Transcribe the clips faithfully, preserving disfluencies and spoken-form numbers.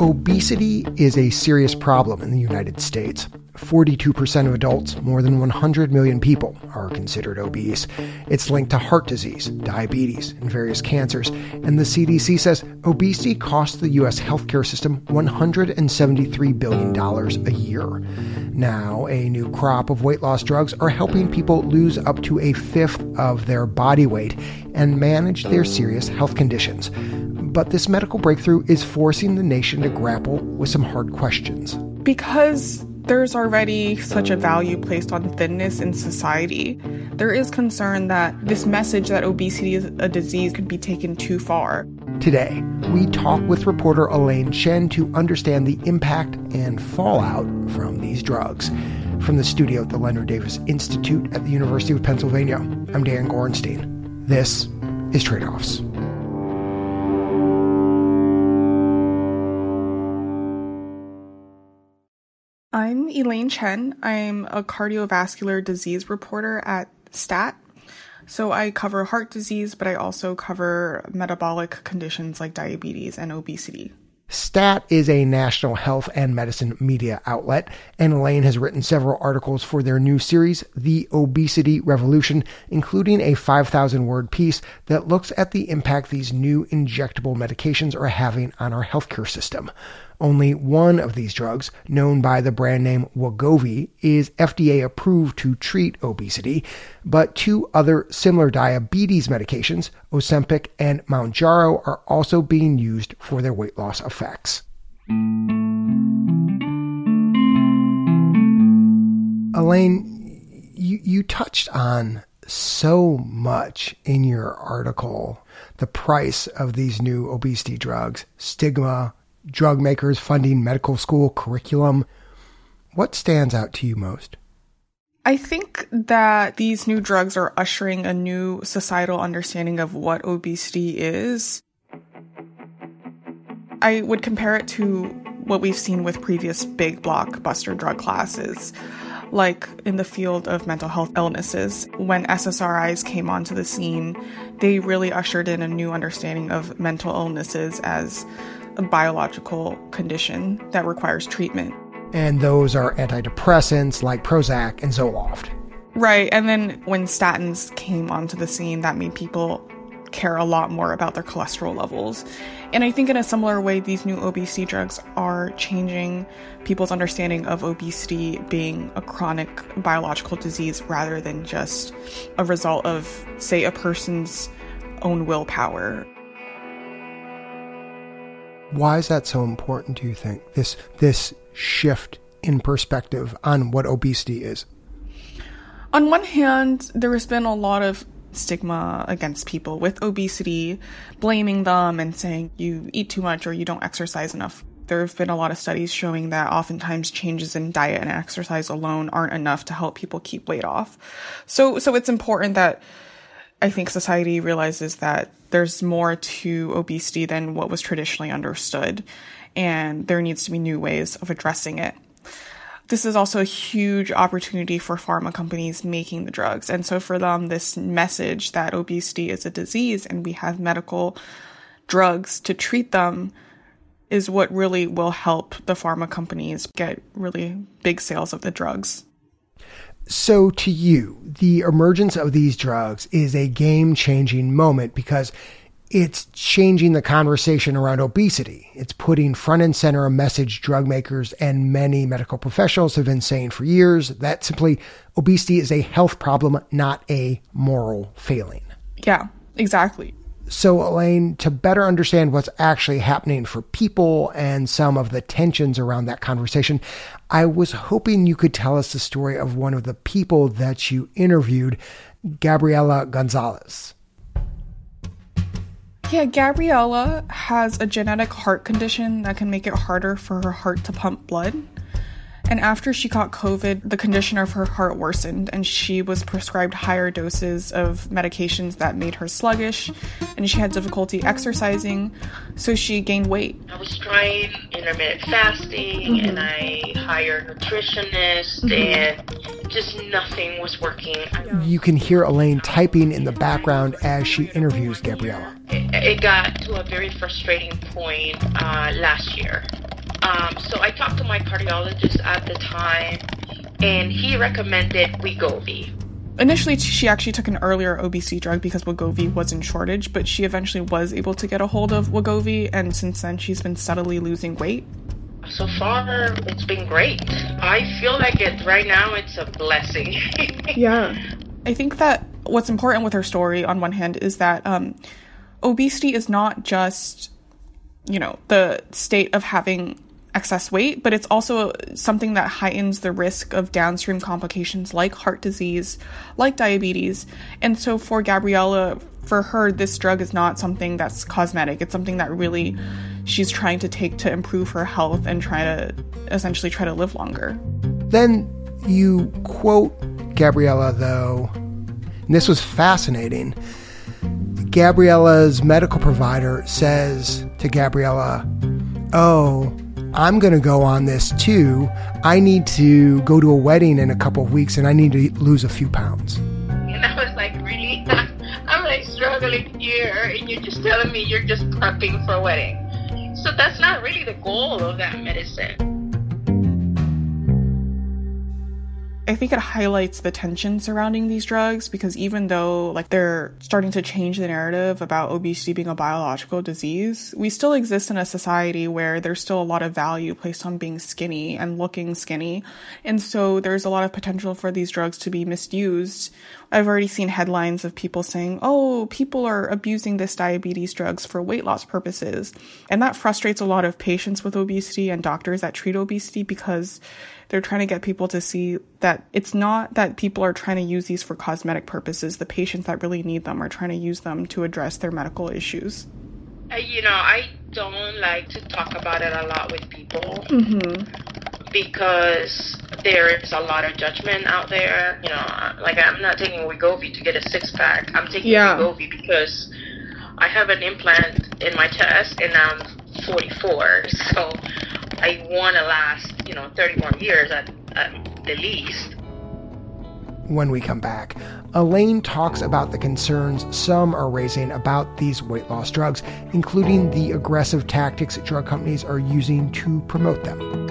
Obesity is a serious problem in the United States. forty-two percent of adults, more than one hundred million people, are considered obese. It's linked to heart disease, diabetes, and various cancers. And the C D C says obesity costs the U S healthcare system one hundred seventy-three billion dollars a year. Now, a new crop of weight loss drugs are helping people lose up to a fifth of their body weight and manage their serious health conditions. But this medical breakthrough is forcing the nation to grapple with some hard questions. Because there's already such a value placed on thinness in society, there is concern that this message that obesity is a disease could be taken too far. Today, we talk with reporter Elaine Chen to understand the impact and fallout from these drugs. From the studio at the Leonard Davis Institute at the University of Pennsylvania, I'm Dan Gorenstein. This is Tradeoffs. I'm Elaine Chen. I'm a cardiovascular disease reporter at STAT. So I cover heart disease, but I also cover metabolic conditions like diabetes and obesity. STAT is a national health and medicine media outlet, and Elaine has written several articles for their new series, The Obesity Revolution, including a five thousand word piece that looks at the impact these new injectable medications are having on our healthcare system. Only one of these drugs, known by the brand name Wegovy, is F D A approved to treat obesity, but two other similar diabetes medications, Ozempic and Mounjaro, are also being used for their weight loss effects. Elaine, you, you touched on so much in your article: the price of these new obesity drugs, stigma, drug makers funding medical school curriculum. What stands out to you most? I think that these new drugs are ushering a new societal understanding of what obesity is. I would compare it to what we've seen with previous big blockbuster drug classes, like in the field of mental health illnesses. When S S R Is came onto the scene, they really ushered in a new understanding of mental illnesses as a biological condition that requires treatment. And those are antidepressants like Prozac and Zoloft. Right. And then when statins came onto the scene, that made people care a lot more about their cholesterol levels. And I think in a similar way, these new obesity drugs are changing people's understanding of obesity being a chronic biological disease rather than just a result of, say, a person's own willpower. Why is that so important, do you think, this this shift in perspective on what obesity is? On one hand, there has been a lot of stigma against people with obesity, blaming them and saying you eat too much or you don't exercise enough. There have been a lot of studies showing that oftentimes changes in diet and exercise alone aren't enough to help people keep weight off. So, so it's important that I think society realizes that there's more to obesity than what was traditionally understood, and there needs to be new ways of addressing it. This is also a huge opportunity for pharma companies making the drugs. And so for them, this message that obesity is a disease and we have medical drugs to treat them is what really will help the pharma companies get really big sales of the drugs. So to you, the emergence of these drugs is a game-changing moment because it's changing the conversation around obesity. It's putting front and center a message drug makers and many medical professionals have been saying for years, that simply obesity is a health problem, not a moral failing. Yeah, exactly. So, Elaine, to better understand what's actually happening for people and some of the tensions around that conversation, I was hoping you could tell us the story of one of the people that you interviewed, Gabriella Gonzalez. Yeah, Gabriella has a genetic heart condition that can make it harder for her heart to pump blood. And after she caught COVID, the condition of her heart worsened, and she was prescribed higher doses of medications that made her sluggish, and she had difficulty exercising, so she gained weight. I was trying intermittent fasting, mm-hmm. and I hired nutritionists, mm-hmm. and just nothing was working. You can hear Elaine typing in the background as she interviews Gabriella. It, it got to a very frustrating point uh, last year. Um, so I talked to my cardiologist at the time, and he recommended Wegovy. Initially, she actually took an earlier O B C drug because Wegovy was in shortage, but she eventually was able to get a hold of Wegovy, and since then, she's been steadily losing weight. So far, it's been great. I feel like it right now, it's a blessing. Yeah. I think that what's important with her story, on one hand, is that um, obesity is not just, you know, the state of having excess weight, but it's also something that heightens the risk of downstream complications like heart disease, like diabetes. And so for Gabriella, for her, this drug is not something that's cosmetic. It's something that really she's trying to take to improve her health and try to essentially try to live longer. Then you quote Gabriella, though, and this was fascinating. Gabriella's medical provider says to Gabriella, "Oh, I'm going to go on this too. I need to go to a wedding in a couple of weeks and I need to lose a few pounds." And I was like, really? I'm like struggling here and you're just telling me you're just prepping for a wedding. So that's not really the goal of that medicine. I think it highlights the tension surrounding these drugs because even though like they're starting to change the narrative about obesity being a biological disease, we still exist in a society where there's still a lot of value placed on being skinny and looking skinny. And so there's a lot of potential for these drugs to be misused. I've already seen headlines of people saying, oh, people are abusing this diabetes drugs for weight loss purposes. And that frustrates a lot of patients with obesity and doctors that treat obesity because they're trying to get people to see that it's not that people are trying to use these for cosmetic purposes. The patients that really need them are trying to use them to address their medical issues. You know, I don't like to talk about it a lot with people mm-hmm. because there is a lot of judgment out there. You know, like I'm not taking Wegovy to get a six-pack. I'm taking yeah. Wegovy because I have an implant in my chest and I'm forty-four, so I want to last, you know, thirty-one years at, at the least. When we come back, Elaine talks about the concerns some are raising about these weight loss drugs, including the aggressive tactics drug companies are using to promote them.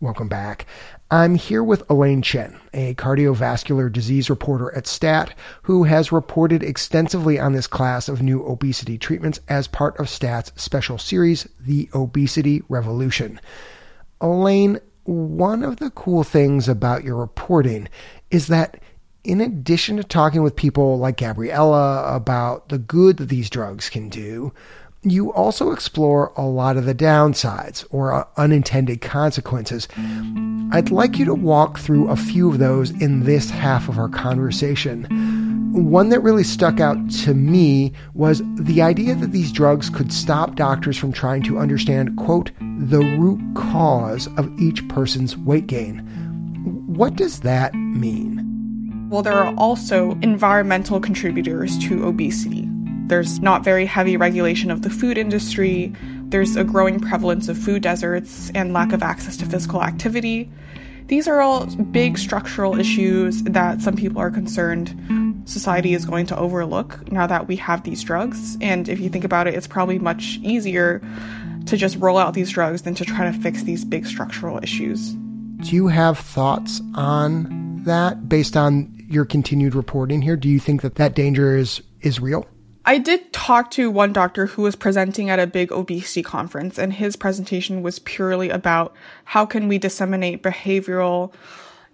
Welcome back. I'm here with Elaine Chen, a cardiovascular disease reporter at STAT, who has reported extensively on this class of new obesity treatments as part of STAT's special series, The Obesity Revolution. Elaine, one of the cool things about your reporting is that in addition to talking with people like Gabriella about the good that these drugs can do, you also explore a lot of the downsides or unintended consequences. I'd like you to walk through a few of those in this half of our conversation. One that really stuck out to me was the idea that these drugs could stop doctors from trying to understand, quote, the root cause of each person's weight gain. What does that mean? Well, there are also environmental contributors to obesity. There's not very heavy regulation of the food industry, there's a growing prevalence of food deserts, and lack of access to physical activity. These are all big structural issues that some people are concerned society is going to overlook now that we have these drugs. And if you think about it, it's probably much easier to just roll out these drugs than to try to fix these big structural issues. Do you have thoughts on that based on your continued reporting here? Do you think that that danger is, is real? I did talk to one doctor who was presenting at a big obesity conference, and his presentation was purely about how can we disseminate behavioral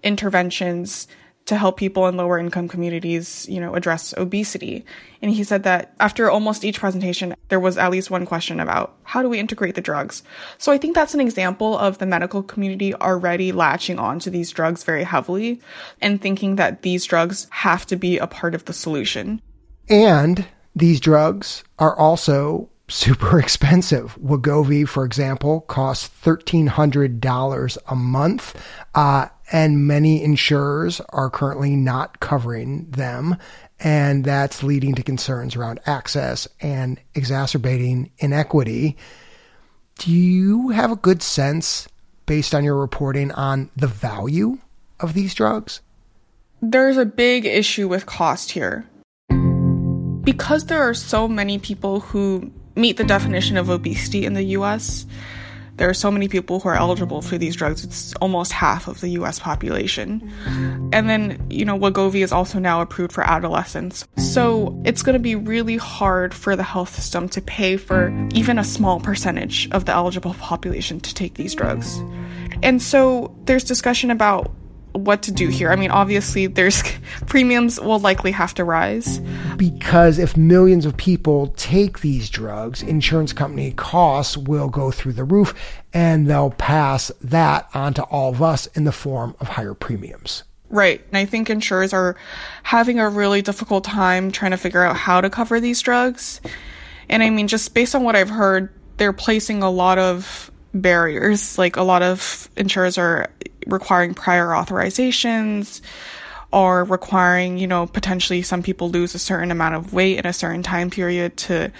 interventions to help people in lower income communities, you know, address obesity. And he said that after almost each presentation, there was at least one question about how do we integrate the drugs? So I think that's an example of the medical community already latching onto these drugs very heavily and thinking that these drugs have to be a part of the solution. And these drugs are also super expensive. Wegovy, for example, costs one thousand three hundred dollars a month. Uh, And many insurers are currently not covering them. And that's leading to concerns around access and exacerbating inequity. Do you have a good sense, based on your reporting, on the value of these drugs? There's a big issue with cost here. Because there are so many people who meet the definition of obesity in the U S, there are so many people who are eligible for these drugs. It's almost half of the U S population. And then, you know, Wegovy is also now approved for adolescents. So it's going to be really hard for the health system to pay for even a small percentage of the eligible population to take these drugs. And so there's discussion about what to do here. I mean, obviously, there's premiums will likely have to rise. Because if millions of people take these drugs, insurance company costs will go through the roof, and they'll pass that onto all of us in the form of higher premiums. Right. And I think insurers are having a really difficult time trying to figure out how to cover these drugs. And I mean, just based on what I've heard, they're placing a lot of barriers. Like, a lot of insurers are requiring prior authorizations, or requiring, you know, potentially some people lose a certain amount of weight in a certain time period to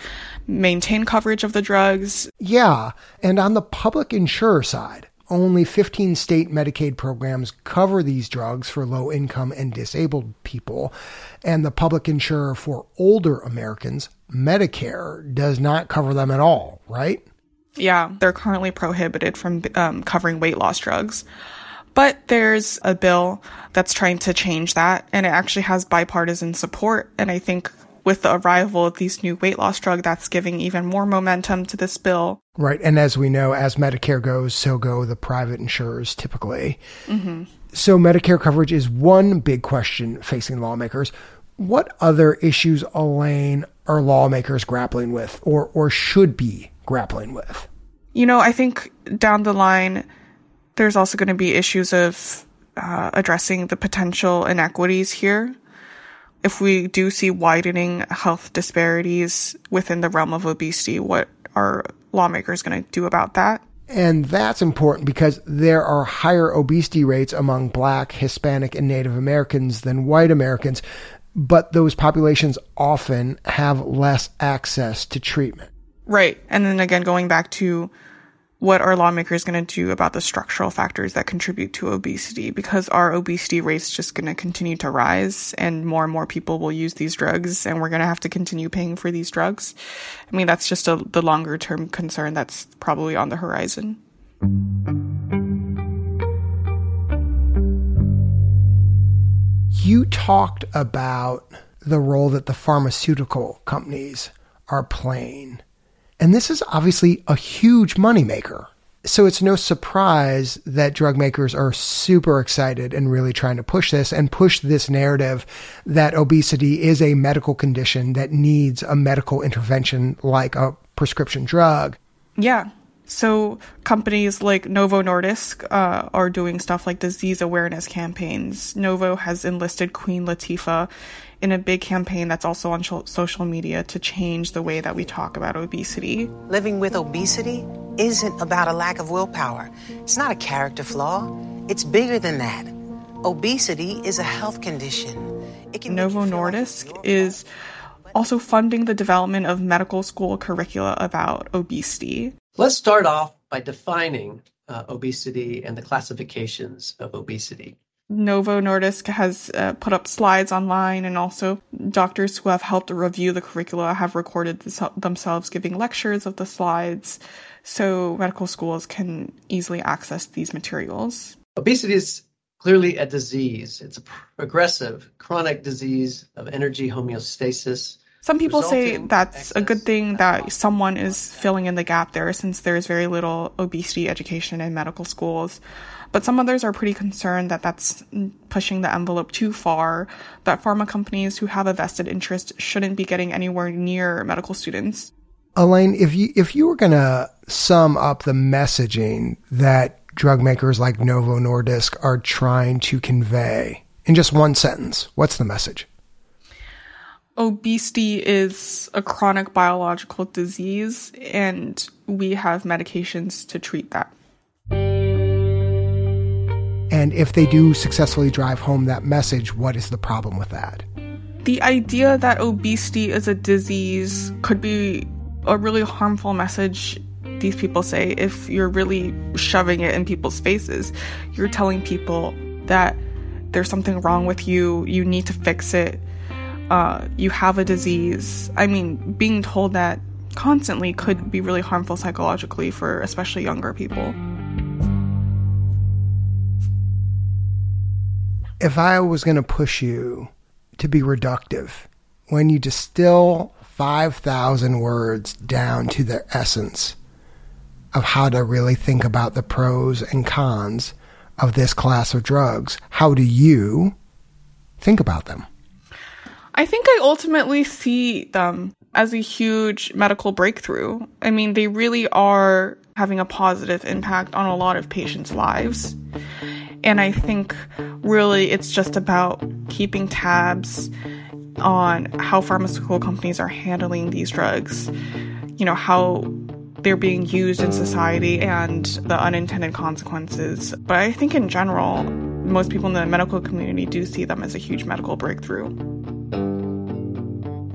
maintain coverage of the drugs. Yeah. And on the public insurer side, only fifteen state Medicaid programs cover these drugs for low income and disabled people. And the public insurer for older Americans, Medicare, does not cover them at all, right? Yeah. They're currently prohibited from um, covering weight loss drugs. But there's a bill that's trying to change that, and it actually has bipartisan support. And I think with the arrival of these new weight loss drugs, that's giving even more momentum to this bill. Right. And as we know, as Medicare goes, so go the private insurers typically. Mm-hmm. So Medicare coverage is one big question facing lawmakers. What other issues, Elaine, are lawmakers grappling with or, or should be grappling with? You know, I think down the line, there's also going to be issues of uh, addressing the potential inequities here. If we do see widening health disparities within the realm of obesity, what are lawmakers going to do about that? And that's important because there are higher obesity rates among Black, Hispanic, and Native Americans than white Americans, but those populations often have less access to treatment. Right. And then again, going back to what are lawmakers going to do about the structural factors that contribute to obesity? Because our obesity rate's just going to continue to rise, and more and more people will use these drugs, and we're going to have to continue paying for these drugs. I mean, that's just a, the longer-term concern that's probably on the horizon. You talked about the role that the pharmaceutical companies are playing. And this is obviously a huge moneymaker. So it's no surprise that drug makers are super excited and really trying to push this and push this narrative that obesity is a medical condition that needs a medical intervention like a prescription drug. Yeah. So companies like Novo Nordisk uh, are doing stuff like disease awareness campaigns. Novo has enlisted Queen Latifah in a big campaign that's also on sh- social media to change the way that we talk about obesity. Living with obesity isn't about a lack of willpower. It's not a character flaw. It's bigger than that. Obesity is a health condition. It can Novo Nordisk like is also funding the development of medical school curricula about obesity. Let's start off by defining uh, obesity and the classifications of obesity. Novo Nordisk has uh, put up slides online, and also doctors who have helped review the curricula have recorded this, themselves giving lectures of the slides, so medical schools can easily access these materials. Obesity is clearly a disease. It's a progressive, chronic disease of energy homeostasis Some people say that's a good thing that someone is filling in the gap there, since there's very little obesity education in medical schools. But some others are pretty concerned that that's pushing the envelope too far, that pharma companies who have a vested interest shouldn't be getting anywhere near medical students. Elaine, if you, if you were going to sum up the messaging that drug makers like Novo Nordisk are trying to convey in just one sentence, what's the message? Obesity is a chronic biological disease, and we have medications to treat that. And if they do successfully drive home that message, what is the problem with that? The idea that obesity is a disease could be a really harmful message, these people say, if you're really shoving it in people's faces. You're telling people that there's something wrong with you, you need to fix it. Uh, you have a disease. I mean, being told that constantly could be really harmful psychologically for especially younger people. If I was going to push you to be reductive, when you distill five thousand words down to the essence of how to really think about the pros and cons of this class of drugs, how do you think about them? I think I ultimately see them as a huge medical breakthrough. I mean, they really are having a positive impact on a lot of patients' lives. And I think really it's just about keeping tabs on how pharmaceutical companies are handling these drugs, you know, how they're being used in society and the unintended consequences. But I think in general, most people in the medical community do see them as a huge medical breakthrough.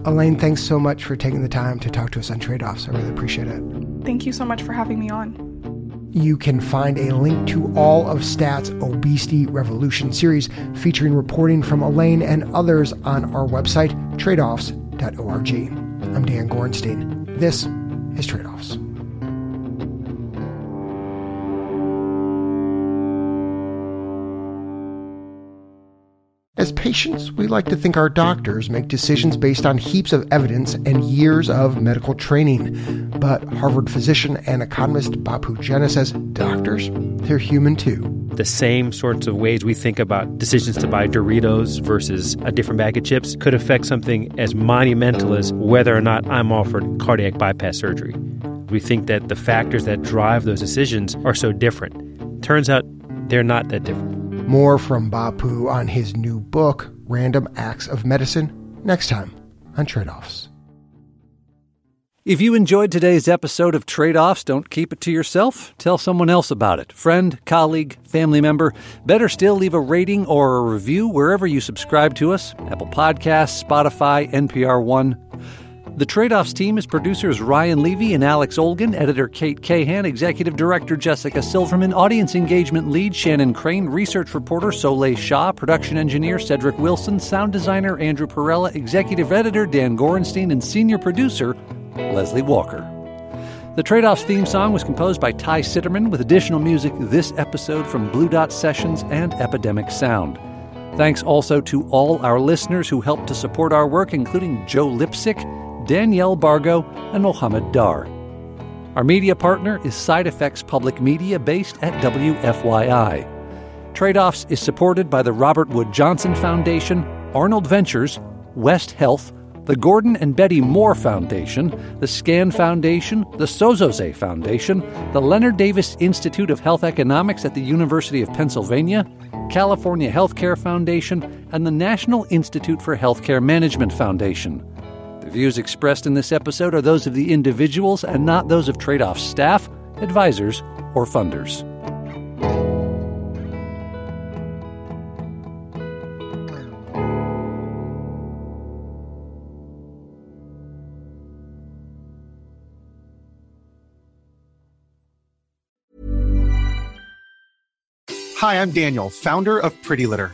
Elaine, thanks so much for taking the time to talk to us on Tradeoffs. I really appreciate it. Thank you so much for having me on. You can find a link to all of STAT's Obesity Revolution series featuring reporting from Elaine and others on our website, tradeoffs dot org. I'm Dan Gorenstein. This is Tradeoffs. As patients, we like to think our doctors make decisions based on heaps of evidence and years of medical training. But Harvard physician and economist Bapu Jena says doctors, they're human too. The same sorts of ways we think about decisions to buy Doritos versus a different bag of chips could affect something as monumental as whether or not I'm offered cardiac bypass surgery. We think that the factors that drive those decisions are so different. Turns out they're not that different. More from Bapu on his new book, Random Acts of Medicine, next time on Tradeoffs. If you enjoyed today's episode of Tradeoffs, don't keep it to yourself. Tell someone else about it. Friend, colleague, family member. Better still, leave a rating or a review wherever you subscribe to us. Apple Podcasts, Spotify, N P R One. The Tradeoffs team is producers Ryan Levy and Alex Olgin, editor Kate Cahan, executive director Jessica Silverman, audience engagement lead Shannon Crane, research reporter Soleil Shah, production engineer Cedric Wilson, sound designer Andrew Perella, executive editor Dan Gorenstein, and senior producer Leslie Walker. The Tradeoffs theme song was composed by Ty Sitterman, with additional music this episode from Blue Dot Sessions and Epidemic Sound. Thanks also to all our listeners who helped to support our work, including Joe Lipsick, Danielle Bargo, and Mohammed Dar. Our media partner is Side Effects Public Media, based at W F Y I. Tradeoffs is supported by the Robert Wood Johnson Foundation, Arnold Ventures, West Health, the Gordon and Betty Moore Foundation, the Scan Foundation, the Sozose Foundation, the Leonard Davis Institute of Health Economics at the University of Pennsylvania, California Healthcare Foundation, and the National Institute for Healthcare Management Foundation. The views expressed in this episode are those of the individuals and not those of Tradeoffs staff, advisors, or funders. Hi, I'm Daniel, founder of Pretty Litter.